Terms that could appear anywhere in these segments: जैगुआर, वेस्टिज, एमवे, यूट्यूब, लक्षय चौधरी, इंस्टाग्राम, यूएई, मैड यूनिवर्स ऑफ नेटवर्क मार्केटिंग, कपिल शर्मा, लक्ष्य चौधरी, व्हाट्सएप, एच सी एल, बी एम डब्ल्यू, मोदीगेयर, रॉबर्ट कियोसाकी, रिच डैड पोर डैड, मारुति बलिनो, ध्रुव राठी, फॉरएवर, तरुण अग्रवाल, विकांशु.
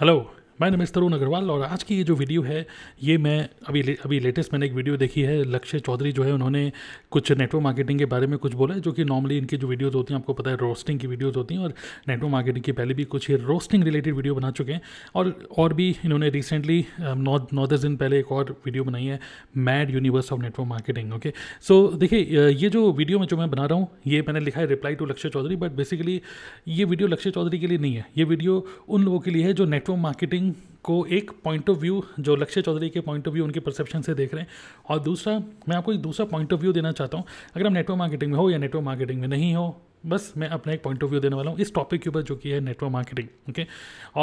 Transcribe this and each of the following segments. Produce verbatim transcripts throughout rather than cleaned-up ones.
Hello, my name is तरुण अग्रवाल और आज की ये जो वीडियो है ये मैं अभी ले, अभी लेटेस्ट मैंने एक वीडियो देखी है। लक्षय चौधरी जो है उन्होंने कुछ नेटवर्क मार्केटिंग के बारे में कुछ बोला है, जो कि नॉर्मली इनकी जो वीडियोज़ होती हैं आपको पता है रोस्टिंग की वीडियोज़ होती हैं और नेटवर्क मार्केटिंग की पहले भी कुछ ये रोस्टिंग रिलेटेड वीडियो बना चुके हैं। और और भी इन्होंने रिसेंटली नौ नौ दस दिन पहले एक और वीडियो बनाई है, मैड यूनिवर्स ऑफ नेटवर्क मार्केटिंग। Okay so देखिए ये जो वीडियो में जो मैं बना रहा हूँ ये मैंने लिखा है reply to लक्षय चौधरी, but basically ये वीडियो लक्षय चौधरी के लिए नहीं है, ये वीडियो उन लोगों के लिए है जो नेटवर्क मार्केटिंग को एक पॉइंट ऑफ व्यू, जो लक्ष्य चौधरी के पॉइंट ऑफ व्यू उनके परसेप्शन से देख रहे हैं। और दूसरा मैं आपको एक दूसरा पॉइंट ऑफ व्यू देना चाहता हूँ, अगर आप नेटवर्क मार्केटिंग में हो या नेटवर्क मार्केटिंग में नहीं हो, बस मैं अपना एक पॉइंट ऑफ व्यू देने वाला हूँ इस टॉपिक के ऊपर जो कि है नेटवर्क मार्केटिंग। ओके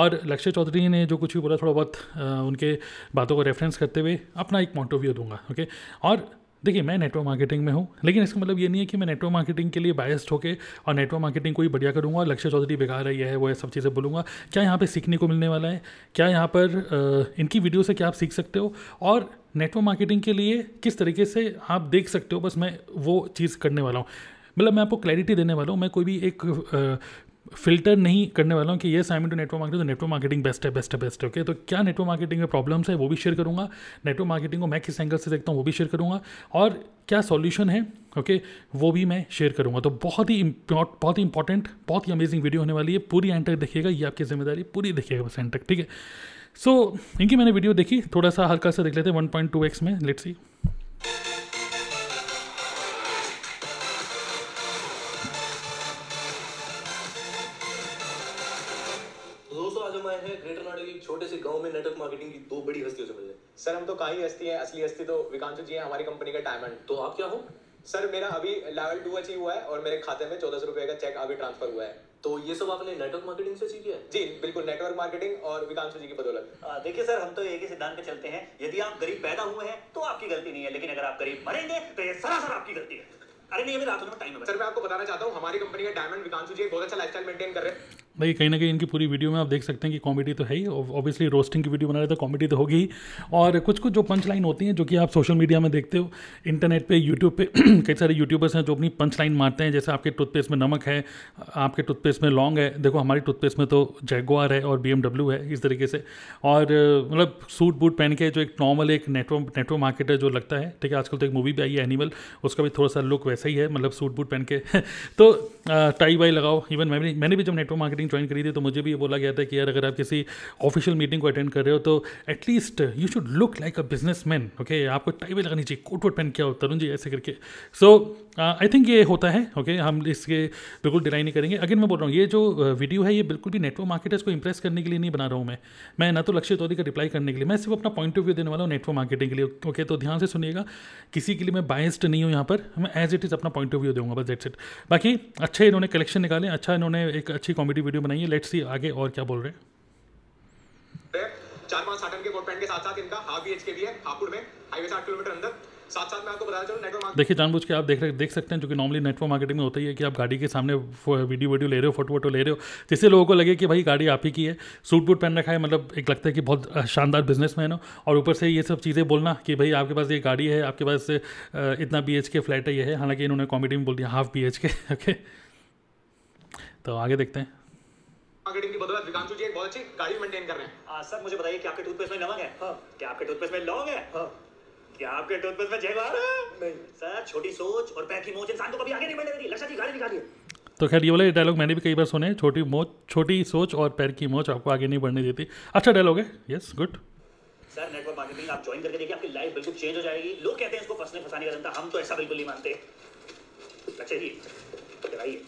और लक्ष्य चौधरी ने जो कुछ भी बोला थोड़ा बहुत आ, उनके बातों को रेफरेंस करते हुए अपना एक पॉइंट ऑफ व्यू दूंगा। ओके और देखिए मैं नेटवर्क मार्केटिंग में हूँ, लेकिन इसका मतलब ये नहीं है कि मैं नेटवर्क मार्केटिंग के लिए बायस्ड होकर और नेटवर्क मार्केटिंग को ही बढ़िया करूँगा, लक्ष्य चौधरी बेकार है, यह है वो है, सब चीज़ें बोलूँगा। क्या यहाँ पे सीखने को मिलने वाला है, क्या यहाँ पर आ, इनकी वीडियो से क्या आप सीख सकते हो और नेटवर्क मार्केटिंग के लिए किस तरीके से आप देख सकते हो, बस मैं वो चीज़ करने वाला हूँ। मतलब मैं आपको क्लैरिटी देने वाला हूँ, मैं कोई भी एक आ, फिल्टर नहीं करने वाला हूँ कि ये साइमन टू नेटवर्क मार्केटिंग तो नेटवर्क मार्केटिंग बेस्ट है बेस्ट है बेस्ट है ओके okay? तो क्या नेटवर्क मार्केटिंग में प्रॉब्लम्स है वो भी शेयर करूँगा, नेटवर्क मार्केटिंग को मैं किस एंगल से देखता हूँ वो भी शेयर करूँगा, और क्या सॉल्यूशन है ओके okay? वो भी मैं शेयर करूँगा। तो बहुत ही बहुत ही इंपॉर्टेंट, बहुत ही अमेजिंग वीडियो होने वाली है, पूरी एंड तक देखिएगा, ये आपकी जिम्मेदारी, पूरी देखिएगा बस एंड तक, ठीक है। सो so, इनकी मैंने वीडियो देखी, थोड़ा सा हल्का सा देख लेते हैं वन पॉइंट टू एक्स में, लेट्स सी। छोटे से गांव में नेटवर्क मार्केटिंग की दो बड़ी हस्तियों से मिले। सर हम तो कहाँ ही हस्ती हैं, असली हस्ती तो विकांशु जी हैं, हमारी कंपनी का डायमंड। तो आप क्या हो? सर मेरा अभी लेवल टू अचीव हुआ है और मेरे खाते में चौदह सौ रुपए का चेक अभी ट्रांसफर हुआ है। तो ये सब आपने नेटवर्क मार्केटिंग से सीखी है? जी बिल्कुल, नेटवर्क मार्केटिंग और विकांशु जी की बदौलत। देखिए सर हम तो एक ही सिद्धांत पे चलते हैं, यदि आप गरीब पैदा हुए हैं तो आपकी गलती नहीं है, लेकिन अगर आप गरीब मरेंगे तो ये सरासर आपकी गलती है। अरे नहीं, टाइम है सर, मैं आपको बताना चाहता हूँ हमारी कंपनी का डायमंड विकांशु जी बहुत अच्छा लाइफस्टाइल मेंटेन कर रहे हैं। भाई कहीं ना कहीं इनकी पूरी वीडियो में आप देख सकते हैं कि कॉमेडी तो है ही, ऑब्वियसली रोस्टिंग की वीडियो बना रहे तो कॉमेडी तो होगी ही, और कुछ कुछ जो पंच लाइन होती हैं जो कि आप सोशल मीडिया में देखते हो, इंटरनेट पे यूट्यूब पे कई सारे यूट्यूबर्स हैं जो अपनी पंच लाइन मारते हैं, जैसे आपके टूथपेस्ट में नमक है, आपके टूथपेस्ट में लौंग है, देखो हमारी टूथपेस्ट में तो जैगुआर है और बी एम डब्ल्यू है, इस तरीके से। और मतलब सूट बूट पहन के जो एक नॉर्मल एक नेटवर्क नेटवर्क मार्केटर जो लगता है, ठीक है, आजकल तो एक मूवी भी आई है एनिमल, उसका भी थोड़ा सा लुक वैसा ही है, मतलब सूट बूट पहन के तो टाई वाई लगाओ। इवन मैंने मैंने भी जब नेटवर्क मार्केटिंग ज्वाइन करी थी तो मुझे भी ये बोला गया था कि यार अगर आप किसी ऑफिशियल मीटिंग को अटेंड कर रहे हो तो at least you should look like a businessman okay, आपको टाई भी लगानी चाहिए, कोट वोट पहन के आओ तरुण जी ऐसे करके। सो आई थिंक ये होता है ओके okay? हम इसके बिल्कुल डिनाई नहीं करेंगे। अगेन मैं बोल रहा हूँ ये जो वीडियो है ये बिल्कुल भी नेटवर्क मार्केटर्स को इंप्रेस करने के लिए नहीं बना रहा हूँ, मैं मैं ना तो लक्ष्य चौधरी का रिप्लाई करने के लिए, मैं सिर्फ अपना पॉइंट ऑफ व्यू देने वाला हूँ नेटवर्क मार्केटिंग के लिए ओके okay? तो ध्यान से सुनिएगा, किसी के लिए मैं बायस्ड नहीं हूँ, यहाँ पर मैं एज इट इज़ अपना पॉइंट ऑफ व्यू दूंगा बस, दैट्स इट। बाकी अच्छे इन्होंने कलेक्शन निकाले, अच्छा इन्होंने एक अच्छी कॉमेडी वीडियो बनाई है, लेट्स सी आगे और क्या बोल रहे हैं। चार पांच साठ के कोट पैंट के साथ साथ इनका हाफ बीएचके भी है हापुड़ में, हाईवे साठ किलोमीटर अंदर। साथ साथ मैं आपको बताना चाहूँ नेटवर्क मार्केटिंग देखिए जानबूझ के आप देख रहे देख सकते हैं, जो कि नॉर्मली नेटवर्क मार्केटिंग में होता ही है कि आप गाड़ी के सामने वीडियो वीडियो ले रहे हो, फोटो वोटो ले रहे हो, जिससे लोगों को लगे कि भाई गाड़ी आप ही की है, सूट बूट पहन रखा है, मतलब एक लगता है कि बहुत शानदार बिजनेसमैन हो, और ऊपर से ये सब चीज़ें बोलना कि भाई आपके पास ये गाड़ी है, आपके पास इतना बीएचके फ्लैट है, ये है। हालांकि इन्होंने कॉमेडी में बोल दिया हाफ बीएचके ओके, तो आगे देखते हैं। मार्केटिंग की बदौलत विकांशु जी एक बहुत अच्छी गाड़ी मेंटेन कर रहे हैं। आ, सर मुझे बताइए कि आपके टूथपेस्ट में नमक है? हाँ। क्या आपके टूथपेस्ट में लौंग है? हाँ। क्या आपके टूथपेस्ट में जैगुआर है? नहीं। सर छोटी सोच और पैकी मोच इंसान को कभी आगे नहीं बढ़ने देती। लक्ष्य जी गाड़ी निकालिए। तो खैर ये वाले डायलॉग मैंने भी कई बार सुने, छोटी मोच छोटी सोच और पैर की मोच आपको आगे नहीं बढ़ने देती। अच्छा डायलॉग है, yes good. Sir network marketing आप ज्वाइन करके देखिए, आपकी लाइफ बिल्कुल चेंज हो जाएगी। लोग कहते हैं इसको फंसने फंसाने का धंधा, हम तो ऐसा बिल्कुल नहीं मानते। लक्ष्य जी कराइए।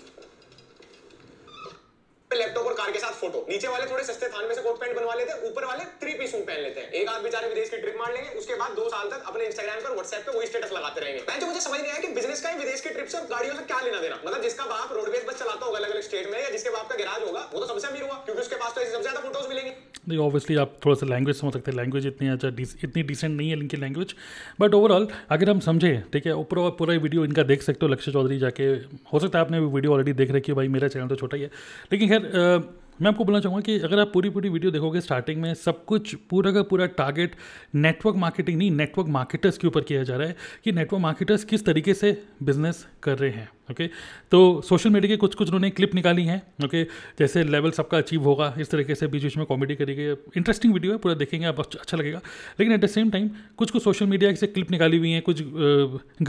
लैपटॉप और कार के साथ फोटो, नीचे वाले थोड़े सस्ते थान में से कोट पैंट बनवा लेते हैं, ऊपर वाले थ्री पीस सूट पहन लेते हैं। एक आदमी बेचारे विदेश की ट्रिप मार लेंगे, उसके बाद दो साल तक अपने इंस्टाग्राम पर व्हाट्सएप पे वही स्टेटस लगाते रहेंगे। मैं जो मुझे समझ नहीं आया कि बिजनेस का ही विदेश की ट्रिप से गाड़ियों से क्या लेना देना, मतलब जिसका बाप रोडवेज बस चलाता होगा अलग अलग स्टेट में, या जिसके बाप का गैराज होगा वो तो सबसे अमीर हुआ, क्योंकि उसके पास तो सबसे ज्यादा फोटोज मिलेंगे। नहीं ऑब्वियसली आप थोड़ा सा लैंग्वेज समझ सकते हैं, लैंग्वेज इतनी अच्छा इतनी डिसेंट नहीं है इनकी लैंग्वेज, बट ओवरऑल अगर हम समझे ठीक है, ऊपर और पूरा वीडियो इनका देख सकते हो लक्ष्य चौधरी जाके। हो सकता है आपने वीडियो ऑलरेडी देख रखी है, भाई मेरा चैनल तो छोटा ही है, लेकिन खैर uh... मैं आपको बोलना चाहूँगा कि अगर आप पूरी पूरी वीडियो देखोगे स्टार्टिंग में सब कुछ पूरा का पूरा टारगेट नेटवर्क मार्केटिंग नहीं नेटवर्क मार्केटर्स के ऊपर किया जा रहा है कि नेटवर्क मार्केटर्स किस तरीके से बिजनेस कर रहे हैं ओके okay? तो सोशल मीडिया के कुछ कुछ उन्होंने क्लिप निकाली हैं ओके okay? जैसे लेवल सबका अचीव होगा इस तरीके से बीच बीच में कॉमेडी करी गई। इंटरेस्टिंग वीडियो है, पूरा देखेंगे आप, अच्छा लगेगा। लेकिन एट द सेम टाइम कुछ कुछ सोशल मीडिया से क्लिप निकाली हुई हैं, कुछ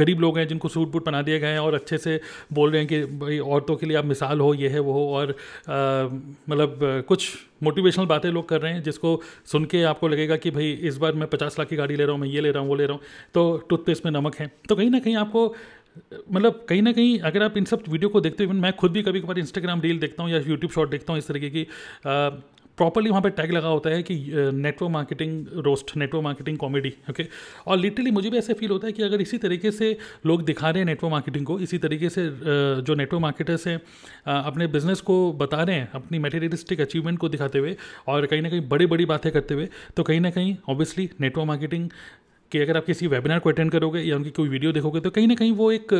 गरीब लोग हैं जिनको सूट बूट बना दिया गया है और अच्छे से बोल रहे हैं कि भाई औरतों के लिए आप मिसाल हो, ये है वो हो, और मतलब कुछ मोटिवेशनल बातें लोग कर रहे हैं जिसको सुन के आपको लगेगा कि भाई इस बार मैं पचास लाख की गाड़ी ले रहा हूँ, मैं ये ले रहा हूँ, वो ले रहा हूँ, तो टूथपेस्ट में नमक है। तो कहीं ना कहीं आपको मतलब कहीं ना कहीं अगर आप इन सब वीडियो को देखते हो, इवन मैं खुद भी कभी कभार इंस्टाग्राम रील देखता हूँ या यूट्यूब शॉर्ट देखता हूँ इस तरीके की, प्रॉपरली वहाँ पे टैग लगा होता है कि network marketing roast, network marketing comedy okay. और लिटरली मुझे भी ऐसे फील होता है कि अगर इसी तरीके से लोग दिखा रहे हैं नेटवर्क मार्केटिंग को, इसी तरीके से जो नेटवर्क मार्केटर्स हैं अपने बिजनेस को बता रहे हैं, अपनी मटेरियलिस्टिक अचीवमेंट को दिखाते हुए और कहीं ना कहीं बड़ी बड़ी बातें करते हुए, तो कहीं ना कहीं ऑब्वियसली नेटवर्क मार्केटिंग कि अगर आप किसी वेबिनार को अटेंड करोगे या उनकी कोई वीडियो देखोगे तो कहीं ना कहीं वो एक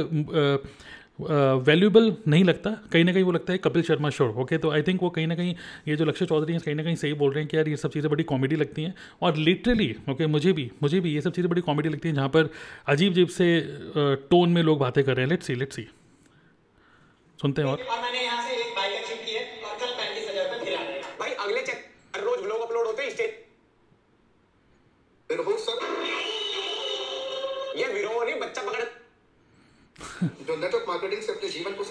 वैल्यूएबल नहीं लगता, कहीं ना कहीं वो लगता है कपिल शर्मा शो ओके। तो आई थिंक वो कहीं ना कहीं ये जो लक्ष्य चौधरी हैं कहीं ना कहीं सही बोल रहे हैं कि यार ये सब चीज़ें बड़ी कॉमेडी लगती हैं। और लिटरली ओके मुझे भी मुझे भी ये सब चीज़ें बड़ी कॉमेडी लगती हैं जहाँ पर अजीब अजीब से टोन में लोग बातें कर रहे हैं। लेट्स सी लेट्स सी सुनते हैं। और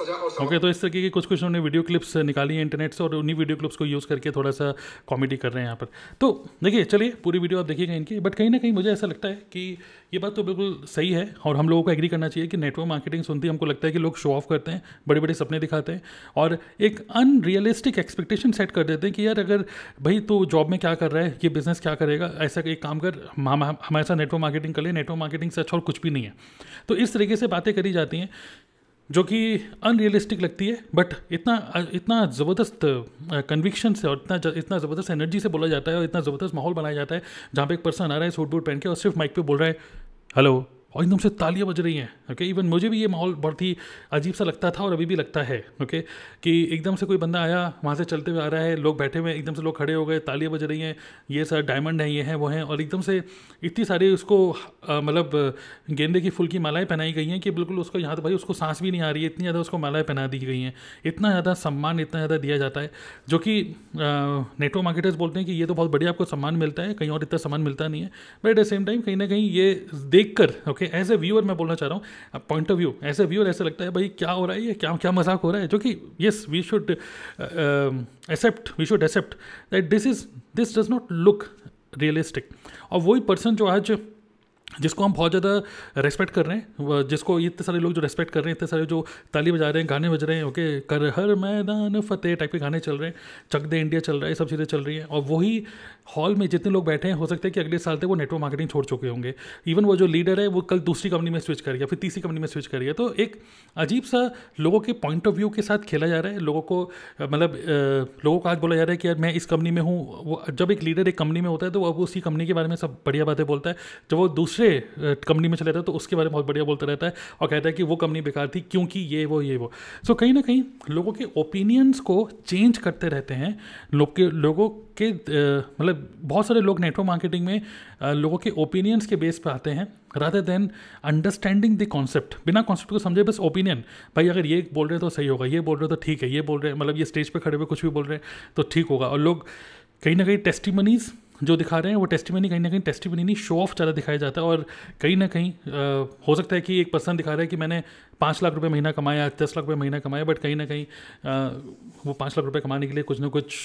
ओके okay, तो इस तरीके की कुछ कुछ उन्होंने वीडियो क्लिप्स निकाली हैं इंटरनेट से और उन्हीं वीडियो क्लिप्स को यूज़ करके थोड़ा सा कॉमेडी कर रहे हैं यहाँ पर। तो देखिए, चलिए पूरी वीडियो आप देखिएगा इनकी, बट कहीं ना कहीं मुझे ऐसा लगता है कि ये बात तो बिल्कुल सही है और हम लोगों को एग्री करना चाहिए कि नेटवर्क मार्केटिंग सुनती हमको लगता है कि लोग शो ऑफ करते हैं, बड़े बड़े सपने दिखाते हैं और एक अनरियलिस्टिक एक्सपेक्टेशन सेट कर देते हैं कि यार अगर भाई तो जॉब में क्या कर रहा है, ये बिजनेस क्या करेगा, ऐसा एक काम कर, हमारे साथ नेटवर्क मार्केटिंग कर ले, नेटवर्क मार्केटिंग से अच्छा और कुछ भी नहीं है। तो इस तरीके से बातें करी जाती हैं जो कि अनरियलिस्टिक लगती है, बट इतना इतना ज़बरदस्त कन्विक्शन से और इतना इतना ज़बरदस्त एनर्जी से बोला जाता है और इतना ज़बरदस्त माहौल बनाया जाता है जहाँ पे एक पर्सन आ रहा है सूट बूट पहन के और सिर्फ माइक पे बोल रहा है हेलो, और एकदम से तालियां बज रही हैं ओके। इवन मुझे भी ये माहौल बहुत ही अजीब सा लगता था और अभी भी लगता है ओके, कि एकदम से कोई बंदा आया, वहाँ से चलते हुए आ रहा है, लोग बैठे हुए, एकदम से लोग खड़े हो गए, तालियां बज रही हैं, ये सर डायमंड है, ये हैं वो हैं, और एकदम से इतनी सारी उसको मतलब गेंदे की फूल की मालाएँ पहनाई गई हैं कि बिल्कुल उसको यहाँ तो भाई उसको सांस भी नहीं आ रही है, इतनी ज़्यादा उसको मालाएँ पहना दी गई हैं, इतना ज़्यादा सम्मान इतना ज़्यादा दिया जाता है जो कि नेटवर्क मार्केटर्स बोलते हैं कि ये तो बहुत बढ़िया आपको सम्मान मिलता है, कहीं और इतना सम्मान मिलता नहीं है। But at the same time कहीं ना कहीं ये देख कर ओके एज ए व्यूअर मैं बोलना चाह रहा हूँ, point of view as a viewer ऐसा लगता है भाई क्या हो रहा है, ये क्या क्या मजाक हो रहा है, जो कि yes we should accept we should accept that this is this does not look realistic. और वही पर्सन जो आज जिसको हम बहुत ज़्यादा रेस्पेक्ट कर रहे हैं, जिसको इतने सारे लोग जो रेस्पेक्ट कर रहे हैं, इतने सारे जो ताली बजा रहे हैं, गाने बज रहे हैं ओके, कर हर मैदान फतेह टाइप के गाने चल रहे हैं, चक दे इंडिया चल रहा है, सब चीज़ें चल रही हैं, और वही हॉल में जितने लोग बैठे हैं हो सकता है कि अगले साल तक वो नेटवर्क मार्केटिंग छोड़ चुके होंगे, इवन वो जो लीडर है वो कल दूसरी कंपनी में स्विच कर गया, फिर तीसरी कंपनी में स्विच कर गया। तो एक अजीब सा लोगों के पॉइंट ऑफ व्यू के साथ खेला जा रहा है, लोगों को मतलब लोगों को आज बोला जा रहा है कि यार मैं इस कंपनी में हूँ। जब एक लीडर एक कंपनी में होता है तो अब उसी कंपनी के बारे में सब बढ़िया बातें बोलता है, जब वो दूसरे कंपनी में चला जाता है तो उसके बारे में बहुत बढ़िया बोलता रहता है और कहता है कि वो कंपनी बेकार थी क्योंकि ये वो ये वो। सो so, कहीं ना कहीं लोगों के ओपिनियंस को चेंज करते रहते हैं लोग के लोगों के मतलब बहुत सारे लोग नेटवर्क मार्केटिंग में आ, लोगों के ओपिनियंस के बेस पर आते हैं rather than understanding the concept. बिना कॉन्सेप्ट को समझे बस ओपिनियन, भाई अगर ये बोल रहे हैं तो सही होगा, ये बोल रहे हैं तो ठीक है, ये बोल रहे हैं मतलब ये स्टेज पर खड़े हुए कुछ भी बोल रहे हैं तो ठीक होगा। और लोग कहीं ना कहीं टेस्टिमनीज जो दिखा रहे हैं वो टेस्टिमनी कहीं ना कहीं टेस्टिमनी नहीं शो ऑफ ज़्यादा दिखाया जाता है। और कहीं ना कहीं आ, हो सकता है कि एक पर्सन दिखा रहा है कि मैंने पाँच लाख रुपए महीना कमाया, दस लाख रुपए महीना कमाया, बट कहीं ना कहीं आ, वो पाँच लाख रुपए कमाने के लिए कुछ ना कुछ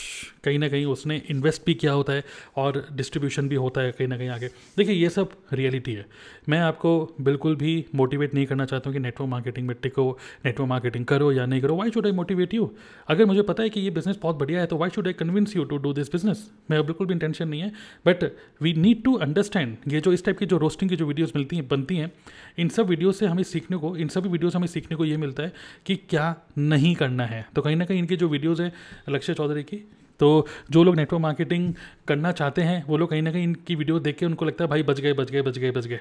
कहीं ना कहीं उसने इन्वेस्ट भी किया होता है और डिस्ट्रीब्यूशन भी होता है कहीं ना कहीं आगे। देखिए ये सब रियलिटी है, मैं आपको बिल्कुल भी मोटिवेट नहीं करना चाहता हूँ कि नेटवर्क मार्केटिंग में टिको, नेटवर्क मार्केटिंग करो या नहीं करो। Why should I motivate you? अगर मुझे पता है कि ये बिजनेस बहुत बढ़िया है तो why should I convince you to do this business? मेरा बिल्कुल भी इंटेंशन नहीं है, but we need to understand ये जो इस टाइप की जो रोस्टिंग की जो वीडियोस मिलती हैं बनती हैं, इन सब वीडियो से हमें सीखने को इन सभी वीडियो से हमें सीखने को ये मिलता है कि क्या नहीं करना है। तो कहीं ना कहीं इनके जो वीडियोस हैं लक्ष्य चौधरी की, तो जो लोग नेटवर्क मार्केटिंग करना चाहते हैं वो लोग कहीं ना कहीं इनकी वीडियो देख के उनको लगता है भाई बच गए बच गए बच गए बच गए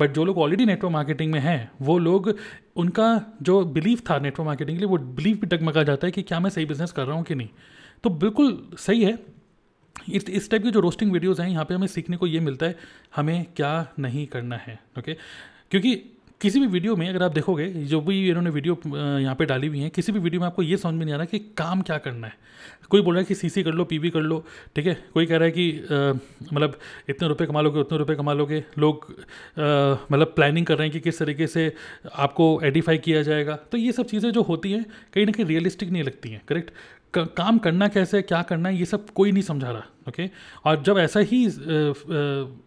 बट जो लोग ऑलरेडी नेटवर्क मार्केटिंग में हैं वो लोग उनका जो बिलीफ था नेटवर्क मार्केटिंग के लिए वो बिलीफ भी डगमगा जाता है कि क्या मैं सही बिजनेस कर रहा हूँ कि नहीं। तो बिल्कुल सही है, इस इस टाइप की जो रोस्टिंग वीडियोस हैं यहाँ पे हमें सीखने को ये मिलता है हमें क्या नहीं करना है ओके। क्योंकि किसी भी वीडियो में अगर आप देखोगे, जो भी इन्होंने वीडियो यहाँ पे डाली हुई हैं, किसी भी वीडियो में आपको ये समझ में नहीं आ रहा कि काम क्या करना है। कोई बोल रहा है कि सीसी कर लो, पीवी कर लो, ठीक है। कोई कह रहा है कि मतलब इतने रुपए कमा लोगे, उतने रुपए कमा लोगे। लोग मतलब प्लानिंग कर रहे हैं कि किस तरीके से आपको एडिफाई किया जाएगा। तो ये सब चीज़ें जो होती हैं कहीं ना कहीं रियलिस्टिक नहीं लगती हैं, करेक्ट। काम करना कैसे, क्या करना है, ये सब कोई नहीं समझा रहा, ओके। और जब ऐसा ही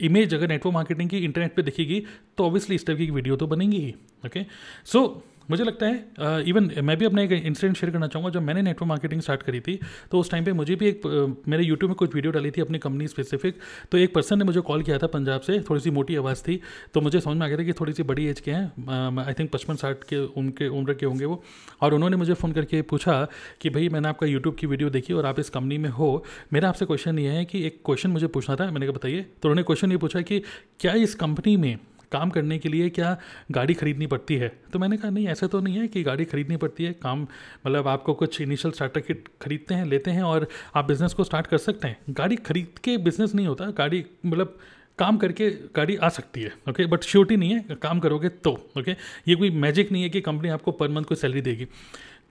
इमेज अगर नेटवर्क मार्केटिंग की इंटरनेट पे दिखेगी तो ऑब्वियसली इस टाइप की वीडियो तो बनेंगी ही, ओके। सो मुझे लगता है इवन मैं भी अपना एक इंसिडेंट शेयर करना चाहूँगा। जब मैंने नेटवर्क मार्केटिंग स्टार्ट करी थी तो उस टाइम पे मुझे भी एक मेरे यूट्यूब में कुछ वीडियो डाली थी अपनी कंपनी स्पेसिफिक। तो एक पर्सन ने मुझे कॉल किया था पंजाब से, थोड़ी सी मोटी आवाज़ थी, तो मुझे समझ में आ गया था कि थोड़ी सी बड़ी एज के हैं, आई थिंक पचपन साठ के उनके उम्र के होंगे वो। और उन्होंने मुझे फ़ोन करके पूछा कि भाई मैंने आपका यूट्यूब की वीडियो देखी और आप इस कंपनी में हो, मेरा आपसे क्वेश्चन ये है कि एक क्वेश्चन मुझे पूछना था। मैंने कहा बताइए। तो उन्होंने क्वेश्चन ये पूछा कि क्या इस कंपनी में काम करने के लिए क्या गाड़ी खरीदनी पड़ती है। तो मैंने कहा नहीं, ऐसा तो नहीं है कि गाड़ी खरीदनी पड़ती है। काम मतलब आपको कुछ इनिशियल स्टार्टर किट खरीदते हैं, लेते हैं और आप बिज़नेस को स्टार्ट कर सकते हैं। गाड़ी खरीद के बिज़नेस नहीं होता, गाड़ी मतलब काम करके गाड़ी आ सकती है, ओके। बट श्योरिटी नहीं है, काम करोगे तो, ओके। ये कोई मैजिक नहीं है कि कंपनी आपको पर मंथ कोई सैलरी देगी।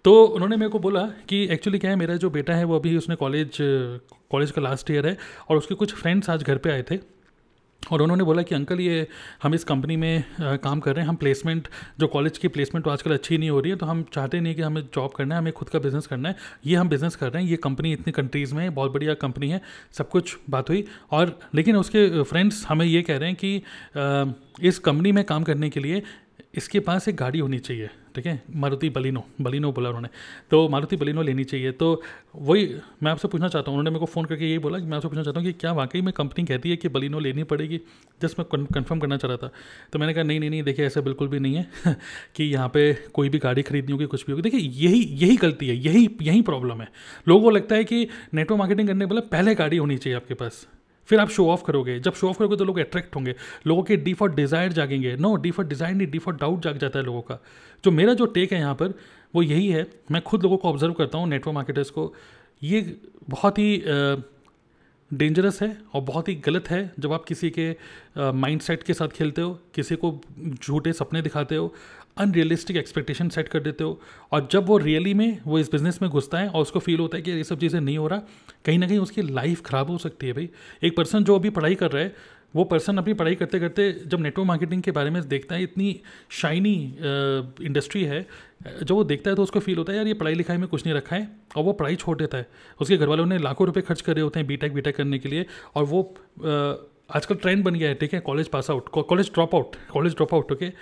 तो उन्होंने मेरे को बोला कि एक्चुअली क्या है, मेरा जो बेटा है वो अभी उसने कॉलेज कॉलेज का लास्ट ईयर है और उसके कुछ फ्रेंड्स आज घर पर आए थे और उन्होंने बोला कि अंकल ये हम इस कंपनी में आ, काम कर रहे हैं, हम प्लेसमेंट जो कॉलेज की प्लेसमेंट तो आजकल अच्छी नहीं हो रही है, तो हम चाहते नहीं कि हमें जॉब करना है, हमें खुद का बिज़नेस करना है, ये हम बिज़नेस कर रहे हैं, ये कंपनी इतनी कंट्रीज़ में है, बहुत बढ़िया कंपनी है, सब कुछ बात हुई। और लेकिन उसके फ्रेंड्स हमें ये कह रहे हैं कि आ, इस कंपनी में काम करने के लिए इसके पास एक गाड़ी होनी चाहिए, ठीक है, मारुति बलिनो बलिनो बोला उन्होंने, तो मारुति बलिनो लेनी चाहिए। तो वही मैं आपसे पूछना चाहता हूँ, उन्होंने मेरे को फ़ोन करके यही बोला कि मैं आपसे पूछना चाहता हूँ कि क्या वाकई में कंपनी कहती है कि बलिनो लेनी पड़ेगी, जस्ट मैं कंफर्म करना चाह रहा था। तो मैंने कहा नहीं नहीं नहीं देखिए ऐसा बिल्कुल भी नहीं है कि यहाँ पे कोई भी गाड़ी खरीदनी होगी, कुछ भी होगी। देखिए यही यही गलती है, यही यही प्रॉब्लम है। लोगों को लगता है कि नेटवर्क मार्केटिंग करने वाला पहले गाड़ी होनी चाहिए आपके पास, फिर आप शो ऑफ करोगे। जब शो ऑफ करोगे तो लोग अट्रैक्ट होंगे, लोगों के डिफॉल्ट डिज़ायर जागेंगे। नो, डिफॉल्ट डिज़ायर नहीं, डिफॉल्ट डाउट जाग जाता है लोगों का। जो मेरा जो टेक है यहाँ पर वो यही है, मैं खुद लोगों को ऑब्जर्व करता हूँ, नेटवर्क मार्केटर्स को। ये बहुत ही डेंजरस है और बहुत ही गलत है जब आप किसी के माइंडसेट के साथ खेलते हो, किसी को झूठे सपने दिखाते हो, अनरियलिस्टिक एक्सपेक्टेशन सेट कर देते हो, और जब वो रियली में वो इस बिज़नेस में घुसता है और उसको फील होता है कि ये सब चीज़ें नहीं हो रहा, कहीं ना कहीं उसकी लाइफ ख़राब हो सकती है। भाई एक पर्सन जो अभी पढ़ाई कर रहा है, वो पर्सन अपनी पढ़ाई करते करते जब नेटवर्क मार्केटिंग के बारे में देखता है, इतनी शाइनी इंडस्ट्री है, जब वो देखता है तो उसको फील होता है यार ये पढ़ाई लिखाई में कुछ नहीं रखा है, और वो पढ़ाई छोड़ देता है। उसके घर वालों ने लाखों रुपये खर्च करे होते हैं बीटेक बीटेक करने के लिए, और वो आजकल ट्रेंड बन गया है, ठीक है, college pass out, college drop out, college drop out, okay.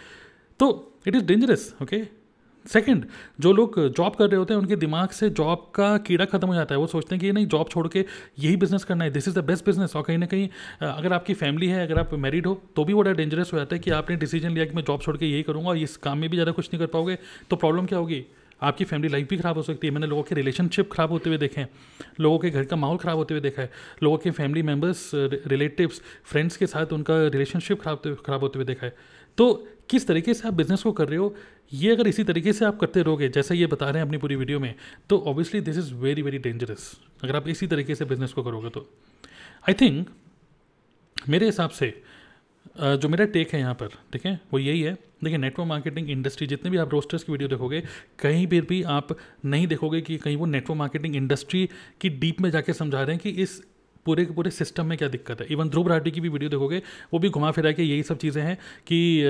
तो it is dangerous, okay. Second, जो लोग जॉब कर रहे होते हैं उनके दिमाग से जॉब का कीड़ा खत्म हो जाता है। वो सोचते हैं कि नहीं, जॉब छोड़ के यही बिजनेस करना है, this is the best business. और कहीं ना कहीं अगर आपकी फैमिली है, अगर आप मैरिड हो, तो भी बड़ा डेंजरस हो जाता है कि आपने डिसीजन लिया कि मैं जॉब छोड़ के यही करूँगा और इस काम में भी ज़्यादा कुछ नहीं कर पाओगे, तो प्रॉब्लम क्या होगी, आपकी फैमिली लाइफ भी ख़राब हो सकती है। मैंने लोगों के रिलेशनशिप ख़राब होते हुए देखे हैं, लोगों के घर का माहौल ख़राब होते हुए देखा है, लोगों के फैमिली मेम्बर्स, रिलेटिव्स, फ्रेंड्स के साथ उनका रिलेशनशिप खराब खराब होते हुए देखा है। तो किस तरीके से आप बिज़नेस को कर रहे हो, ये अगर इसी तरीके से आप करते रहोगे जैसे ये बता रहे हैं अपनी पूरी वीडियो में, तो obviously this is very very dangerous अगर आप इसी तरीके से बिज़नेस को करोगे तो। आई थिंक मेरे हिसाब से जो मेरा टेक है यहाँ पर, ठीक है, वो यही है। देखिए नेटवर्क मार्केटिंग इंडस्ट्री, जितने भी आप रोस्टर्स की वीडियो देखोगे, कहीं पर भी आप नहीं देखोगे कि कहीं वो नेटवर्क मार्केटिंग इंडस्ट्री की डीप में जाके समझा रहे हैं कि इस पूरे के पूरे सिस्टम में क्या दिक्कत है। इवन ध्रुव राठी की भी वीडियो देखोगे, वो भी घुमा फिरा के यही सब चीज़ें हैं कि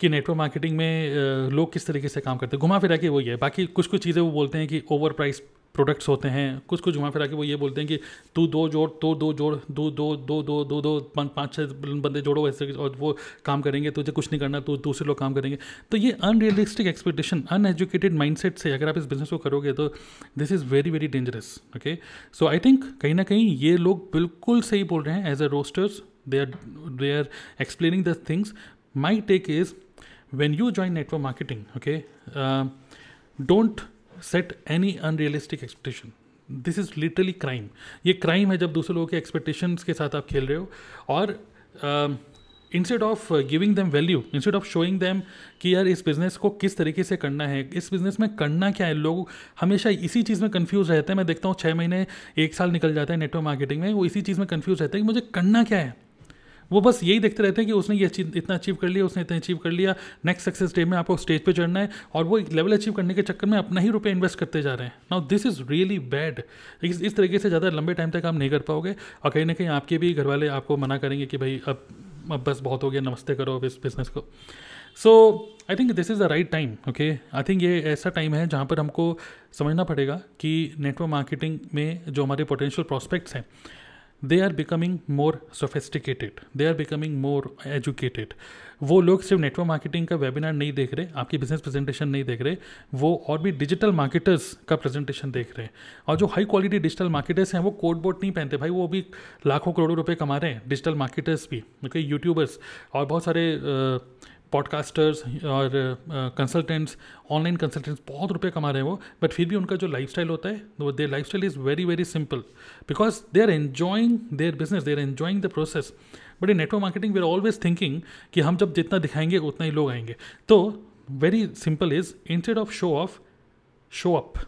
कि नेटवर्क मार्केटिंग में लोग किस तरीके से काम करते हैं, घुमा फिरा के वो ये। बाकी कुछ कुछ चीज़ें वो बोलते हैं कि ओवर प्राइस प्रोडक्ट्स होते हैं, कुछ कुछ घुमा फिरा के वो ये बोलते हैं कि तू दो जोड़ तो दो जोड़ दो दो दो दो दो दो पाँच छः बंदे जोड़ो ऐसे, और वो काम करेंगे, तुझे कुछ नहीं करना, तो दूसरे लोग काम करेंगे। तो ये अनरियलिस्टिक एक्सपेक्टेशन, अनएजुकेटेड माइंडसेट से अगर आप इस बिज़नेस को करोगे तो this is very very dangerous, okay. So I think कहीं ना कहीं ये लोग बिल्कुल सही बोल रहे हैं, as a roasters they are they are explaining the things. My take is when you join network marketing, okay, don't set any unrealistic expectation, this is literally crime. ये क्राइम है जब दूसरे लोगों के एक्सपेक्टेशंस के साथ आप खेल रहे हो, और instead of giving them value, instead of showing them कि यार इस बिज़नेस को किस तरीके से करना है, इस बिज़नेस में करना क्या है। लोग हमेशा इसी चीज़ में कंफ्यूज रहते हैं, मैं देखता हूँ छः महीने एक साल निकल जाता है नेटवर्क मार्केटिंग में, वो इसी चीज़ में कंफ्यूज रहते हैं कि मुझे करना क्या है। वो बस यही देखते रहते हैं कि उसने ये चीज इतना अचीव कर लिया, उसने इतना अचीव कर लिया, नेक्स्ट सक्सेस डे में आपको स्टेज पे चढ़ना है और वो एक लेवल अचीव करने के चक्कर में अपना ही रुपये इन्वेस्ट करते जा रहे हैं। Now this is really bad. इस तरीके से ज़्यादा लंबे टाइम तक आप नहीं कर पाओगे और कहीं ना कहीं आपके भी घर वाले आपको मना करेंगे कि भाई अब अब बस बहुत हो गया, नमस्ते करो अब इस बिज़नेस को। So I think this is the right time. Okay, I think ये ऐसा टाइम है जहाँ पर हमको समझना पड़ेगा कि नेटवर्क मार्केटिंग में जो हमारे पोटेंशियल प्रॉस्पेक्ट्स हैं they are becoming more sophisticated, they are becoming more educated. वो लोग सिर्फ नेटवर्क मार्केटिंग का वेबिनार नहीं देख रहे, आपकी बिजनेस प्रेजेंटेशन नहीं देख रहे, वो और भी डिजिटल मार्केटर्स का प्रेजेंटेशन देख रहे हैं। और जो हाई क्वालिटी डिजिटल मार्केटर्स हैं वो कोट बोट नहीं पहनते भाई, वो भी लाखों करोड़ों रुपये कमा रहे हैं डिजिटल मार्केटर्स भी। ओके, यूट्यूबर्स और बहुत सारे पॉडकास्टर्स और कंसल्टेंट्स, ऑनलाइन कंसल्टेंट्स बहुत रुपए कमा रहे हैं वो, बट फिर भी उनका जो लाइफस्टाइल होता है वो their lifestyle is very very simple because they are enjoying their business, they are enjoying the process. But in network marketing we are always thinking कि हम जब जितना दिखाएंगे उतना ही लोग आएंगे। तो very simple is instead of show off, show up.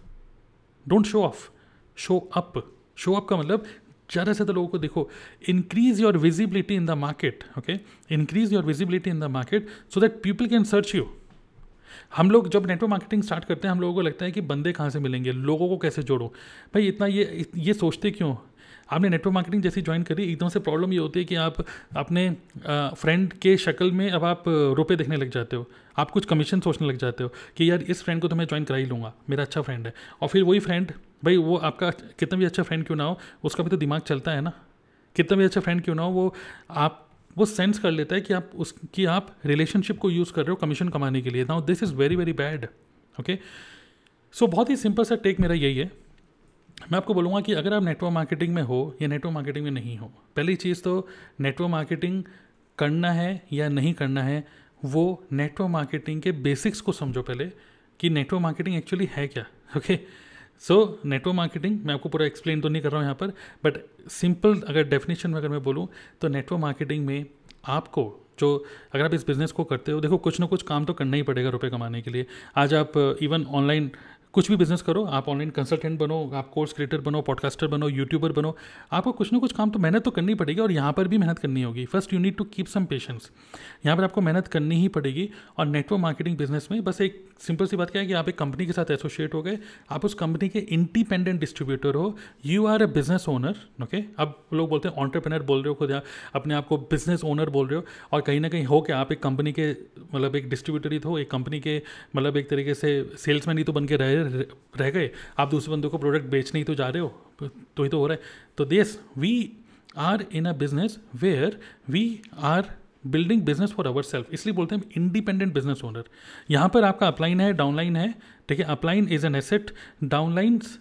Don't show off, show up. Show up का मतलब ज़्यादा से ज़्यादा लोगों को देखो, increase your visibility in the market. Okay, increase your visibility in the market so that people can search you. हम लोग जब नेटवर्क मार्केटिंग स्टार्ट करते हैं हम लोगों को लगता है कि बंदे कहाँ से मिलेंगे, लोगों को कैसे जोड़ो। भाई इतना ये ये सोचते क्यों? आपने नेटवर्क मार्केटिंग जैसी ज्वाइन करी एकदम से प्रॉब्लम ये होती है कि आप अपने फ्रेंड के शक्ल में अब आप रुपए देखने लग जाते हो, आप कुछ कमीशन सोचने लग जाते हो कि यार इस फ्रेंड को तो मैं ज्वाइन करा ही लूँगा, मेरा अच्छा फ्रेंड है। और फिर वही फ्रेंड भाई, वो आपका कितना भी अच्छा फ्रेंड क्यों ना हो, उसका भी तो दिमाग चलता है ना, कितना भी अच्छा फ्रेंड क्यों ना हो, वो आप वो सेंस कर लेता है कि आप उसकी आप रिलेशनशिप को यूज़ कर रहे हो कमीशन कमाने के लिए। Now this is very very bad. Okay, so बहुत ही सिंपल सा टेक मेरा यही है। मैं आपको बोलूँगा कि अगर आप नेटवर्क मार्केटिंग में हो या नेटवर्क मार्केटिंग में नहीं हो, पहली चीज़ तो नेटवर्क मार्केटिंग करना है या नहीं करना है, वो नेटवर्क मार्केटिंग के बेसिक्स को समझो पहले कि नेटवर्क मार्केटिंग एक्चुअली है क्या। ओके, सो नेटवर्क मार्केटिंग मैं आपको पूरा एक्सप्लेन तो नहीं कर रहा हूँ यहाँ पर, बट सिंपल अगर डेफिनेशन में अगर मैं बोलूँ तो नेटवर्क मार्केटिंग में आपको जो, अगर आप इस बिज़नेस को करते हो, देखो कुछ ना कुछ काम तो करना ही पड़ेगा रुपए कमाने के लिए। आज आप इवन ऑनलाइन कुछ भी बिज़नेस करो, आप ऑनलाइन कंसल्टेंट बनो, आप कोर्स क्रिएटर बनो, पॉडकास्टर बनो, यूट्यूबर बनो, आपको कुछ ना कुछ काम तो मेहनत तो करनी पड़ेगी। और यहाँ पर भी मेहनत करनी होगी। First you need to keep some patience, यहाँ पर आपको मेहनत करनी ही पड़ेगी। और नेटवर्क मार्केटिंग बिजनेस में बस एक सिंपल सी बात क्या है कि आप एक कंपनी के साथ एसोसिएट हो गए, आप उस कंपनी के इंडिपेंडेंट डिस्ट्रीब्यूटर हो, you are a business owner. Okay, अब लोग बोलते हैं ऑन्टरप्रेनर, बोल रहे हो खुद अपने आप को बिजनेस ओनर बोल रहे हो, और कहीं ना कहीं हो कि आप एक कंपनी के मतलब एक डिस्ट्रीब्यूटर ही तो हो, एक कंपनी के मतलब एक तरीके से सेल्समैन ही तो बन के रहे रह गए, आप दूसरे बंदों को प्रोडक्ट बेचने ही तो जा रहे हो, तो ही तो हो रहा है। तो this we are in a business where we are building business for our self, इसलिए बोलते हैं इंडिपेंडेंट बिजनेस ओनर। यहाँ पर आपका अपलाइन है, डाउनलाइन है, ठीक है। Upline is an asset, downlines.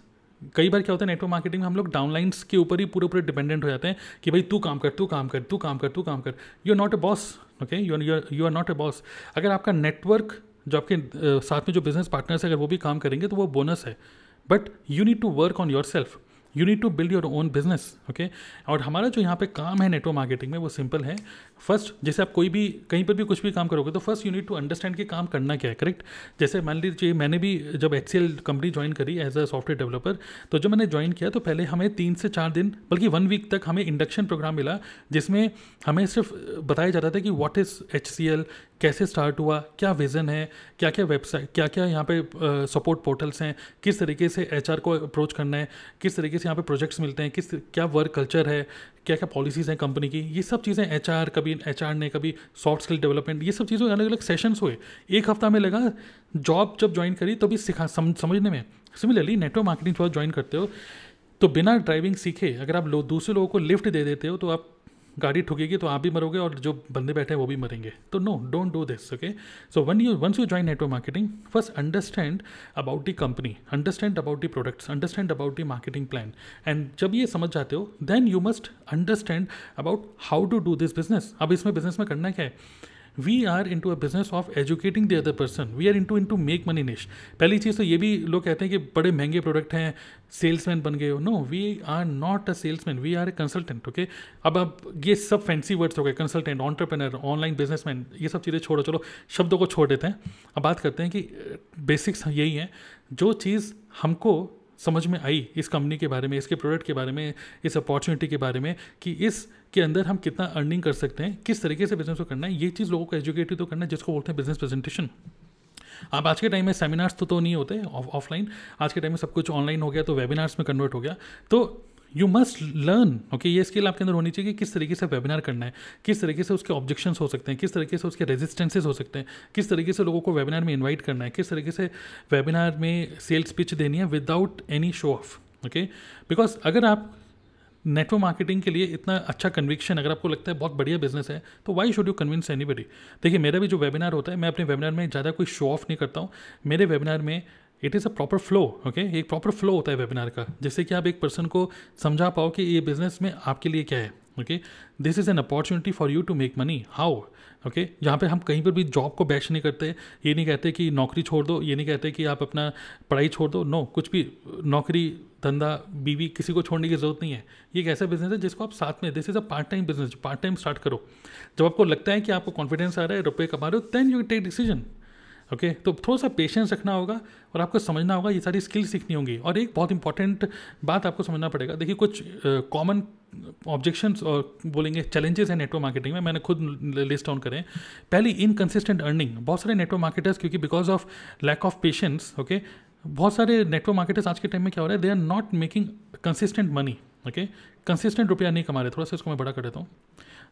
कई बार क्या होता है नेटवर्क मार्केटिंग में हम लोग डाउनलाइंस के ऊपर ही पूरे पूरे डिपेंडेंट हो जाते हैं कि भाई तू काम कर, तू काम कर, तू काम कर, तू काम कर। You are not a boss. Okay, you are you are not a boss. अगर आपका नेटवर्क जो आपके uh, साथ में जो बिजनेस पार्टनर्स है अगर वो भी काम करेंगे तो वो बोनस है, but you need to work on your self, you need to build your own business. Okay, और हमारा जो यहाँ पे काम है नेटवर्क मार्केटिंग में वो सिंपल है। फर्स्ट, जैसे आप कोई भी कहीं पर भी कुछ भी काम करोगे तो first you need to understand कि काम करना क्या है, करेक्ट। जैसे मान लीजिए मैंने भी जब एच सी एल company join करी एज अ सॉफ्टवेयर डेवलपर, तो जब मैंने ज्वाइन किया तो पहले हमें तीन से चार दिन बल्कि वन वीक तक हमें इंडक्शन प्रोग्राम मिला जिसमें हमें सिर्फ बताया जाता था कि what is एच सी एल, कैसे स्टार्ट हुआ, क्या विज़न है, क्या क्या वेबसाइट, क्या क्या यहाँ पे सपोर्ट पोर्टल्स हैं, किस तरीके से एच आर को अप्रोच करना है, किस तरीके से यहाँ पे प्रोजेक्ट्स मिलते हैं, किस क्या वर्क कल्चर है, क्या क्या पॉलिसीज़ हैं कंपनी की, ये सब चीज़ें एच आर, कभी एच आर ने कभी सॉफ्ट स्किल डेवलपमेंट, ये सब चीज़ों के अलग अलग सेशंस हुए। एक हफ्ता में लगा, जॉब जब ज्वाइन करी तो भी सिखा सम, समझने में। सिमिलरली नेटवर्क मार्केटिंग जब ज्वाइन करते हो तो बिना ड्राइविंग सीखे अगर आप लो, दूसरे लोगों को लिफ्ट दे देते हो तो आप गाड़ी ठुकेगी तो आप भी मरोगे और जो बंदे बैठे हैं वो भी मरेंगे। तो no, don't do this. Okay, so one you once you join network marketing, first understand about the company, understand about the products, understand about the marketing plan. And जब ये समझ जाते हो then you must understand about how to do this business. अब इसमें business में करना क्या है? We are into a business of educating the other person, we are into into make money niche. पहली चीज़ तो ये भी लोग कहते हैं कि बड़े महंगे प्रोडक्ट हैं, सेल्समैन बन गए हो। No, we are not a salesman, we are a consultant. Okay, अब अब ये सब फैंसी वर्ड्स हो गए, कंसल्टेंट, ऑन्टरप्रेनर, ऑनलाइन बिजनेसमैन, ये सब चीज़ें छोड़ो, चलो शब्दों को छोड़ देते हैं। अब बात करते हैं कि बेसिक्स यही हैं, जो चीज़ हमको समझ में आई इस कंपनी के बारे में, इसके प्रोडक्ट के बारे में, इस अपॉर्चुनिटी के बारे में, कि इस के अंदर हम कितना अर्निंग कर सकते हैं, किस तरीके से बिजनेस को करना है, ये चीज़ लोगों को एजुकेट तो करना है, जिसको बोलते हैं बिजनेस प्रेजेंटेशन। अब आज के टाइम में सेमिनार्स तो, तो नहीं होते ऑफलाइन, आज के टाइम में सब कुछ ऑनलाइन हो गया, तो वेबिनार्स में कन्वर्ट हो गया। तो यू मस्ट लर्न, ओके, ये स्किल आपके अंदर होनी चाहिए कि किस तरीके से वेबिनार करना है, किस तरीके से उसके ऑब्जेक्शंस हो सकते हैं, किस तरीके से उसके रेजिस्टेंसेस हो सकते हैं, किस तरीके से लोगों को वेबिनार में इन्वाइट करना है, किस तरीके से वेबिनार में सेल्स पिच देनी है without any show off. Okay, because अगर आप नेटवर्क मार्केटिंग के लिए इतना अच्छा कन्विक्शन, अगर आपको लगता है बहुत बढ़िया बिजनेस है, तो why should you convince anybody. देखिए, मेरा भी जो वेबिनार होता है, मैं अपने वेबिनार में ज़्यादा कोई शो ऑफ नहीं करता हूँ। मेरे वेबिनार में it is a proper flow, okay, एक प्रॉपर फ्लो होता है वेबिनार का, जिससे कि आप एक पर्सन को समझा पाओ कि ये बिजनेस में आपके लिए क्या है। Okay, this is an opportunity for you to make money, how, okay. यहाँ पे हम कहीं पर भी जॉब को बैश नहीं करते, ये नहीं कहते कि नौकरी छोड़ दो, ये नहीं कहते कि आप अपना पढ़ाई छोड़ दो, नो no, कुछ भी, नौकरी, धंधा, बीवी, किसी को छोड़ने की ज़रूरत नहीं है। ये एक ऐसा बिजनेस है जिसको आप साथ में, this is a part time business, part time start करो। जब आपको लगता है कि आपको कॉन्फिडेंस आ रहा है, रुपये कमा रहे हो, then you take decision. Okay okay, तो थोड़ा सा पेशेंस रखना होगा और आपको समझना होगा, ये सारी स्किल्स सीखनी होंगी। और एक बहुत इंपॉर्टेंट बात आपको समझना पड़ेगा, देखिए कुछ कॉमन ऑब्जेक्शंस और बोलेंगे चैलेंजेस हैं नेटवर्क मार्केटिंग में, मैंने खुद लिस्ट डाउन करें। पहली, इनकंसिस्टेंट अर्निंग। बहुत सारे नेटवर्क मार्केटर्स, क्योंकि because of lack of patience, okay, बहुत सारे नेटवर्क मार्केटर्स आज के टाइम में क्या हो रहा है, they are not making consistent money. Okay, consistent रुपया नहीं कमा रहे, थोड़ा सा इसको मैं बड़ा कर देता हूँ,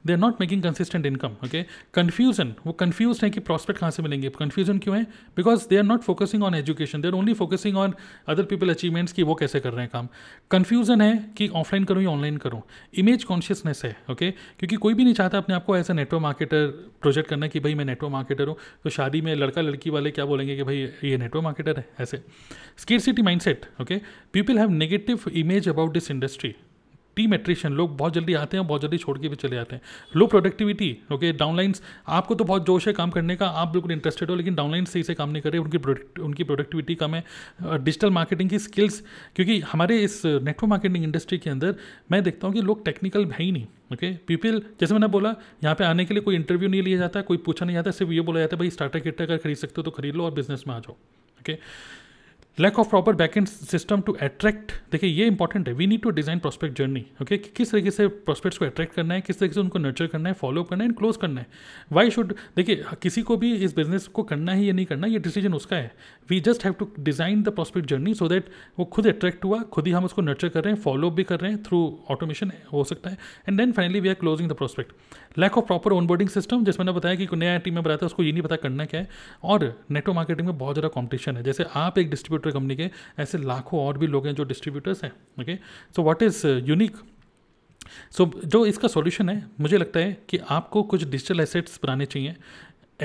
they are not making consistent income. Okay, confusion, वो कन्फ्यूज हैं कि प्रॉस्पेक्ट कहाँ से मिलेंगे। कन्फ्यूजन क्यों है? Because they are not focusing on education, they are only focusing on other people achievements कि वो कैसे कर रहे हैं काम। कन्फ्यूजन है कि ऑफलाइन करूँ या ऑनलाइन करूँ। इमेज कॉन्शियसनेस है, ओके, क्योंकि कोई भी नहीं चाहता अपने आपको ऐसा नेटवर्क मार्केटर प्रोजेक्ट करना कि भाई मैं नेटवर्क मार्केटर हूँ, तो शादी में लड़का लड़की वाले क्या बोलेंगे कि भाई ये नेटवर्क मार्केटर है, ऐसे। Scarcity mindset, okay, people have negative image about this industry. Team attrition, लोग बहुत जल्दी आते हैं और बहुत जल्दी छोड़ के भी चले जाते हैं। लो प्रोडक्टिविटी, ओके, डाउनलाइंस, आपको तो बहुत जोश है काम करने का, आप बिल्कुल इंटरेस्टेड हो, लेकिन डाउनलाइंस से इसे काम नहीं कर रहे, उनकी प्रोडक्ट उनकी प्रोडक्टिविटी कम है। डिजिटल मार्केटिंग की स्किल्स, क्योंकि हमारे इस नेटवर्क मार्केटिंग इंडस्ट्री के अंदर मैं देखता हूँ कि लोग टेक्निकल है ही नहीं। ओके, पीपल, जैसे मैंने बोला, यहाँ पे आने के लिए कोई इंटरव्यू नहीं लिया जाता, कोई पूछा नहीं जाता, सिर्फ ये बोला जाता है भाई स्टार्टर किट अगर खरीद सकते हो तो खरीद लो और बिजनेस में आ जाओ। Okay, lack of proper back end system to attract, देखिए ये इंपॉर्टेंट है, we need to design prospect journey. Okay, किस तरीके से प्रोस्पेक्ट्स को अट्रैक्ट करना है, किस तरीके से उनको नर्चर करना है, फॉलो करना है एंड क्लोज करना है। वाई शुड, देखिए किसी को भी इस बिजनेस को करना है या नहीं करना, ये डिसीजन उसका है। We just have to design the prospect journey so that वो खुद अट्रैक्ट हुआ, खुद ही हम उसको नर्चर कर रहे हैं, फॉलोअप भी कर रहे हैं थ्रू ऑटोमेशन हो सकता है, and then finally we are closing the prospect. Lack of proper onboarding system, जैसे मैंने बताया कि नया टीम में बनाता है, उसको ये नहीं पता करना क्या है। और नेटवर्क मार्केटिंग में बहुत ज़्यादा कॉम्पिटिशन है, जैसे आप एक डिस्ट्रीब्यूटर कंपनी के, ऐसे लाखों और भी लोग हैं जो डिस्ट्रीब्यूटर्स हैं। Okay, so what is unique, so जो इसका सॉल्यूशन है, मुझे लगता है कि आपको कुछ डिजिटल एसेट्स बनाने चाहिए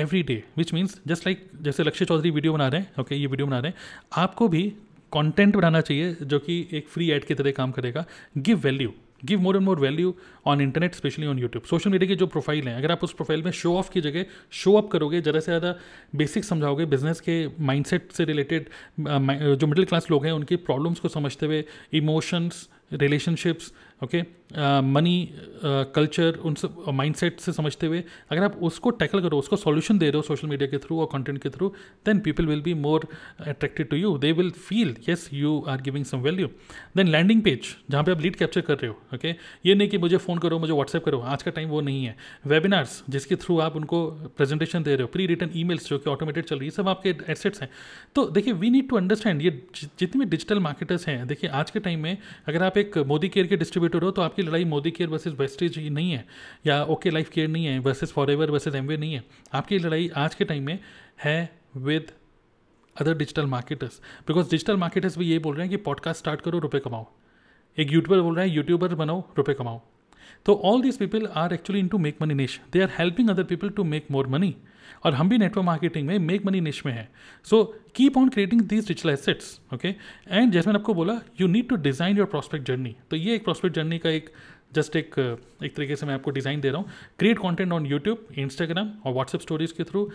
every day, which means just like जैसे लक्षय चौधरी वीडियो बना रहे हैं, ओके okay, ये वीडियो बना रहे हैं, आपको भी कंटेंट बनाना चाहिए जो कि एक फ्री एड की तरह काम करेगा। Give value, give more and more value on internet, specially on यूट्यूब। Social media की जो प्रोफाइल है, अगर आप उस प्रोफाइल में शो ऑफ की जगह शो अप करोगे, ज़्यादा से ज़्यादा बेसिक समझाओगे, बिजनेस के माइंडसेट से रिलेटेड, जो मिडिल क्लास लोग हैं उनकी प्रॉब्लम्स को समझते हुए, emotions, relationships, okay, money, culture, उन सब माइंडसेट से समझते हुए अगर आप उसको टैकल करो, उसको सॉल्यूशन दे रहे हो सोशल मीडिया के थ्रू और कंटेंट के through, then people will be more attracted to you, they will feel yes you are giving some value. Then landing page, जहाँ पे आप लीड कैप्चर कर रहे हो, ओके okay? ये नहीं कि मुझे फ़ोन करो, मुझे व्हाट्सएप करो, आज का टाइम वो नहीं है। वेबिनार्स जिसके थ्रू आप उनको प्रेजेंटेशन दे रहे हो, प्री रिटन ई मेल्स जो कि ऑटोमेटेड चल रही है, सब आपके एसेट्स हैं। तो देखिए, वी नीड टू अंडरस्टैंड, ये जितने डिजिटल मार्केटर्स हैं, देखिए आज के टाइम में अगर आप एक मोदीगेयर के डिस्ट्रीब्यूटर हो, तो आपकी लड़ाई मोदीगेयर वर्सेस वेस्टिज नहीं है, या ओके लाइफ केयर नहीं है, वर्सेस फॉरएवर वर्सेस एमवे नहीं है। आपकी लड़ाई आज के टाइम में है with other digital marketers, because digital marketers भी ये बोल रहे हैं कि पॉडकास्ट स्टार्ट करो, रुपए कमाओ। एक यूट्यूबर बोल रहा है यूट्यूबर बनाओ, रुपए कमाओ। तो all these people are actually in to make money niche, they are helping other people to make more money, और हम भी नेटवर्क मार्केटिंग में मेक मनी निश में हैं। So keep on creating these digital assets, okay, and जैसे मैंने आपको बोला, you need to design your prospect journey. तो ये एक प्रॉस्पेक्ट जर्नी का एक जस्ट एक एक तरीके से मैं आपको डिज़ाइन दे रहा हूँ। Create content on यूट्यूब, इंस्टाग्राम और व्हाट्सएप स्टोरीज के through,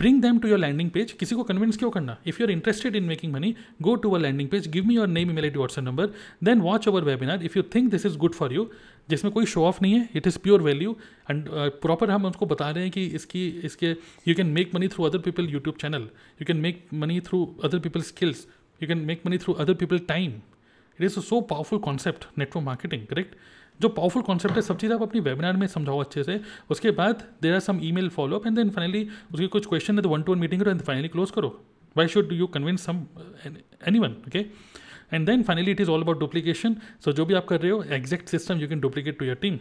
bring them to your landing page. किसी को कन्विंस क्यों करना? If you are interested in making money, go to our landing page, give me your name, email ID, व्हाट्सएप number, then watch our webinar if you think this is good for you, जिसमें कोई show off नहीं है, it is pure value and proper हम उनको बता रहे हैं कि इसकी इसके you can make money through other people यूट्यूब channel, you can make money through other people skills, you can make money through other people's time. It is a so powerful concept, network marketing, correct? जो powerful concept है सब चीज़ आप अपनी webinar में समझाओ अच्छे से. उसके बाद there are some email follow up and then finally उसके कुछ क्वेश्चन है तो वन टू वन मीटिंग करो एंड फाइनली क्लोज करो. Why should you convince some anyone, okay? And then finally it is all about duplication. सो जो भी आप कर रहे हो exact system you can duplicate to your team.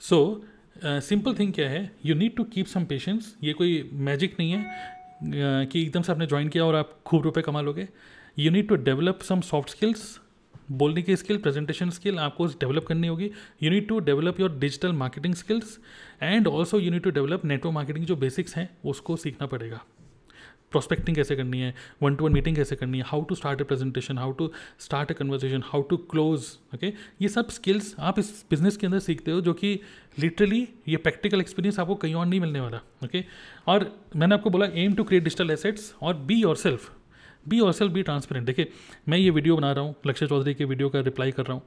So simple thing क्या है, you need to keep some patience. ये कोई मैजिक नहीं है uh, कि एकदम से आपने ज्वाइन किया और आप खूब रुपये कमा लोगे. You need to develop some soft skills, बोलने की स्किल, प्रेजेंटेशन स्किल आपको डेवलप करनी होगी. You need to develop your digital marketing skills and also you need to develop network marketing. जो बेसिक्स हैं उसको सीखना पड़ेगा. प्रोस्पेक्टिंग कैसे करनी है, वन टू वन मीटिंग कैसे करनी है, how to start a presentation, how to start a conversation, how to close, okay? ये सब स्किल्स आप इस बिजनेस के अंदर सीखते हो जो कि लिटरली ये प्रैक्टिकल एक्सपीरियंस आपको कहीं और नहीं मिलने वाला, ओके? okay? और मैंने आपको बोला aim to create digital assets और be yourself. Be yourself, be transparent. देखिए मैं ये वीडियो बना रहा हूँ, लक्षय चौधरी के वीडियो का रिप्लाई कर रहा हूँ.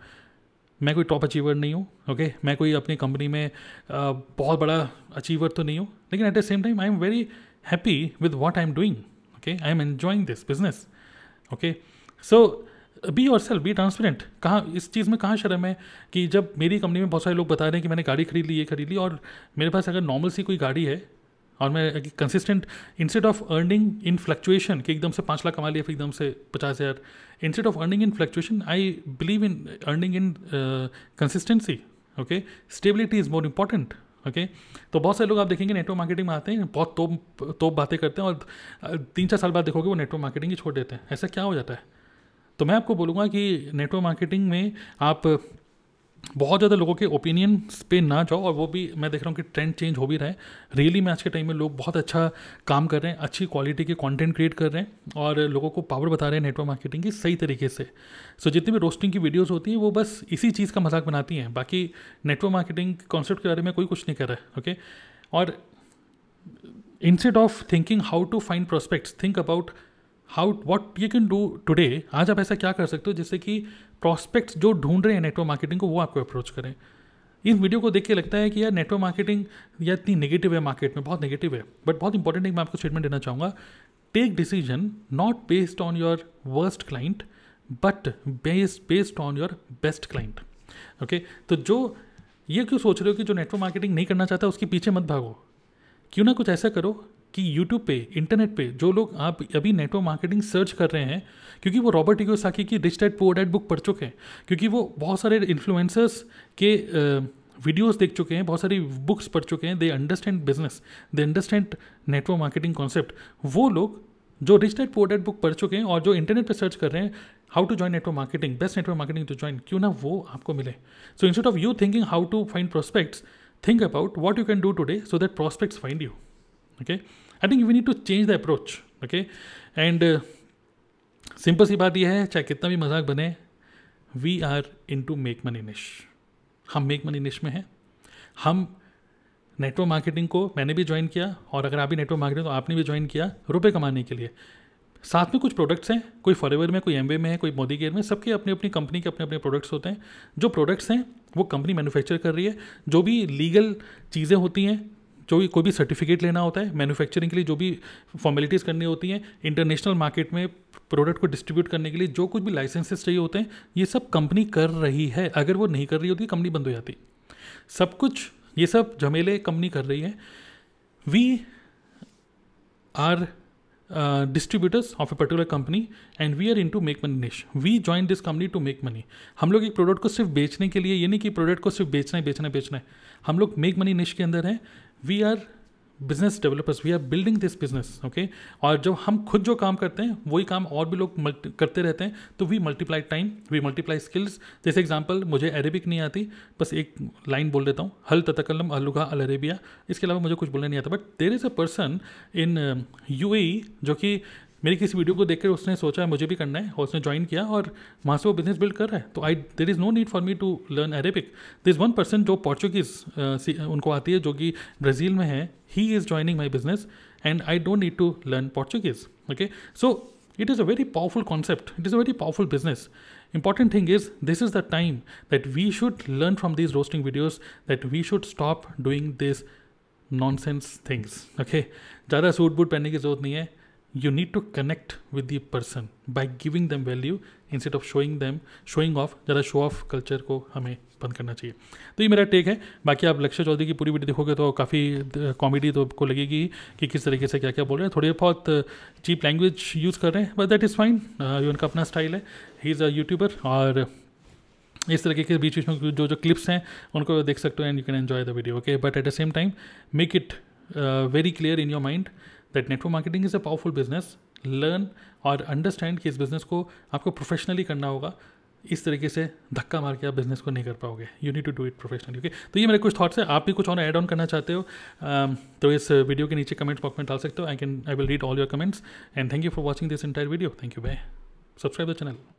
मैं कोई टॉप अचीवर नहीं हूँ, ओके okay? मैं कोई अपनी कंपनी में आ, बहुत बड़ा अचीवर तो नहीं हूँ, लेकिन at the same time I am very happy with what I am doing, okay? I am enjoying this business, okay? So be yourself, be transparent. कहाँ इस चीज़ में कहाँ शर्म है कि जब मेरी कंपनी में बहुत सारे लोग बता रहे हैं कि मैंने गाड़ी खरीद ली, ये खरीद ली, और मेरे पास अगर नॉर्मल सी कोई गाड़ी है और मैं consistent instead of earning in fluctuation कि एकदम से पाँच लाख कमा लिया फिर एकदम से पचास हज़ार, instead of earning in fluctuation I believe in earning in consistency, okay? Stability is more important, okay? तो बहुत सारे लोग आप देखेंगे नेटवर्क मार्केटिंग में आते हैं, बहुत तोप तोप बातें करते हैं और तीन चार साल बाद देखोगे वो नेटवर्क मार्केटिंग ही छोड़ देते हैं. ऐसा क्या हो जाता है? तो मैं आपको बोलूँगा कि नेटवर्क मार्केटिंग में आप बहुत ज़्यादा लोगों के ओपिनियंस पे ना जाओ. और वो भी मैं देख रहा हूँ कि ट्रेंड चेंज हो भी रहा है रियली में. आज के टाइम में लोग बहुत अच्छा काम कर रहे हैं, अच्छी क्वालिटी के कंटेंट क्रिएट कर रहे हैं और लोगों को पावर बता रहे हैं नेटवर्क मार्केटिंग की सही तरीके से. सो जितनी भी रोस्टिंग की वीडियोस होती हैं वो बस इसी चीज़ का मजाक बनाती हैं, बाकी नेटवर्क मार्केटिंग कॉन्सेप्ट के बारे में कोई कुछ नहीं कर रहा है, ओके? और instead of thinking how to find prospects, think about how what you can do today. आज आप ऐसा क्या कर सकते हो जिससे कि प्रॉस्पेक्ट्स जो ढूंढ रहे हैं नेटवर्क मार्केटिंग को वो आपको अप्रोच करें. इस वीडियो को देख के लगता है कि यार नेटवर्क मार्केटिंग या इतनी नेगेटिव है, मार्केट में बहुत नेगेटिव है, बट बहुत इंपॉर्टेंट एक मैं आपको स्टेटमेंट देना चाहूँगा. Take decision not based on your worst client but based based on your best client, okay? तो जो ये क्यों सोच रहे हो कि जो नेटवर्क मार्केटिंग नहीं करना चाहता उसके पीछे मत भागो. क्यों ना कुछ ऐसा करो कि यूट्यूब पे, इंटरनेट पे जो लोग आप अभी नेटवर्क मार्केटिंग सर्च कर रहे हैं, क्योंकि वो रॉबर्ट कियोसाकी की रिच डैड पोर डैड book पढ़ चुके हैं, क्योंकि वो बहुत सारे इन्फ्लुएंसर्स के वीडियोस देख चुके हैं, बहुत सारी बुक्स पढ़ चुके हैं, they understand business, they understand network marketing concept. वो लोग जो रिच डैड पोर डैड book पढ़ चुके हैं और जो इंटरनेट पर सर्च कर रहे हैं how to join network marketing, best network marketing to join, क्यों ना वो आपको मिले. So instead of you thinking how to find prospects, think about what you can do today so that prospects find you, okay? I think we need to change the approach, okay? And simple सी बात यह है, चाहे कितना भी मजाक बने, we are in to make money niche. हम मेक मनी निश में हैं. हम नेटवर्क मार्केटिंग को मैंने भी ज्वाइन किया और अगर आप भी नेटवर्क मार्केटिंग तो आपने भी ज्वाइन किया रुपये कमाने के लिए. साथ में कुछ प्रोडक्ट्स हैं, कोई फॉरएवर में, कोई एमवे में है, कोई मोदीगेयर में. सबके अपनी अपनी कंपनी के अपने अपने प्रोडक्ट्स होते हैं. जो प्रोडक्ट्स हैं वो कंपनी मैन्युफैक्चर कर रही है. जो भी लीगल चीज़ें होती हैं, जो भी कोई भी सर्टिफिकेट लेना होता है मैन्युफैक्चरिंग के लिए, जो भी फॉर्मेलिटीज़ करनी होती हैं, इंटरनेशनल मार्केट में प्रोडक्ट को डिस्ट्रीब्यूट करने के लिए जो कुछ भी लाइसेंसेस चाहिए होते हैं, ये सब कंपनी कर रही है. अगर वो नहीं कर रही होती कंपनी बंद हो जाती. सब कुछ ये सब झमेले कंपनी कर रही है. We are distributors of a particular company and we are in to make money niche. We join this company to make money. हम लोग एक प्रोडक्ट को सिर्फ बेचने के लिए, ये नहीं कि प्रोडक्ट को सिर्फ बेचना है बेचना है बेचना है. हम लोग मेक मनी निश के अंदर हैं. We are business developers, we are building this business, okay? और जब हम खुद जो काम करते हैं वही काम और भी लोग करते रहते हैं, तो we multiply time, we multiply skills. जैसे एग्जाम्पल, मुझे अरेबिक नहीं आती, बस एक लाइन बोल देता हूँ, हल ततकलम अलुगा अल अरेबिया. इसके अलावा मुझे कुछ बोलना नहीं आता. But there is a person in यूएई जो कि मेरी किसी वीडियो को देखकर उसने सोचा मुझे भी करना है और उसने ज्वाइन किया और वहाँ से वो बिजनेस बिल्ड कर रहा है. तो I there is no need for me to learn Arabic. This is one person जो पोर्चुगीज़ उनको आती है, जो कि ब्राज़ील में है, he is joining my business and I don't need to learn Portuguese, okay? So it is a very powerful concept, it is a very powerful business. Important thing is this is the time that we should learn from these roasting videos, that we should stop doing these nonsense things, okay? ज़्यादा suit boot पहनने की ज़रूरत नहीं है. you need to connect with the person by giving them value instead of showing them showing off. ज़्यादा show off culture को हमें बंद करना चाहिए. तो ये मेरा टेक है. बाकी आप लक्ष्य चौधरी की पूरी वीडियो देखोगे तो काफ़ी कॉमेडी तो आपको लगेगी कि किस तरीके से क्या क्या बोल रहे हैं. थोड़े बहुत चीप लैंग्वेज यूज़ कर रहे हैं, बट दैट इज़ फाइन. ये उनका अपना स्टाइल है. He is a YouTuber. और इस तरीके के बीच बीच में जो जो क्लिप्स हैं उनको देख सकते हो and you can enjoy the video. Okay, but at the same time make it very clear in your mind that network marketing is a powerful business. Learn और अंडरस्टैंड कि इस बिज़नेस को आपको प्रोफेशनली करना होगा. इस तरीके से धक्का मार के आप बिजनेस को नहीं कर पाओगे. You need to do it professionally. Okay, तो ये मेरे कुछ थॉट्स हैं. आप भी कुछ और ऐड ऑन करना चाहते हो uh, तो इस वीडियो के नीचे कमेंट बॉक्स में डाल सकते हो. I can I will read all your comments and thank you for watching this entire video. Thank you bye. Subscribe the channel.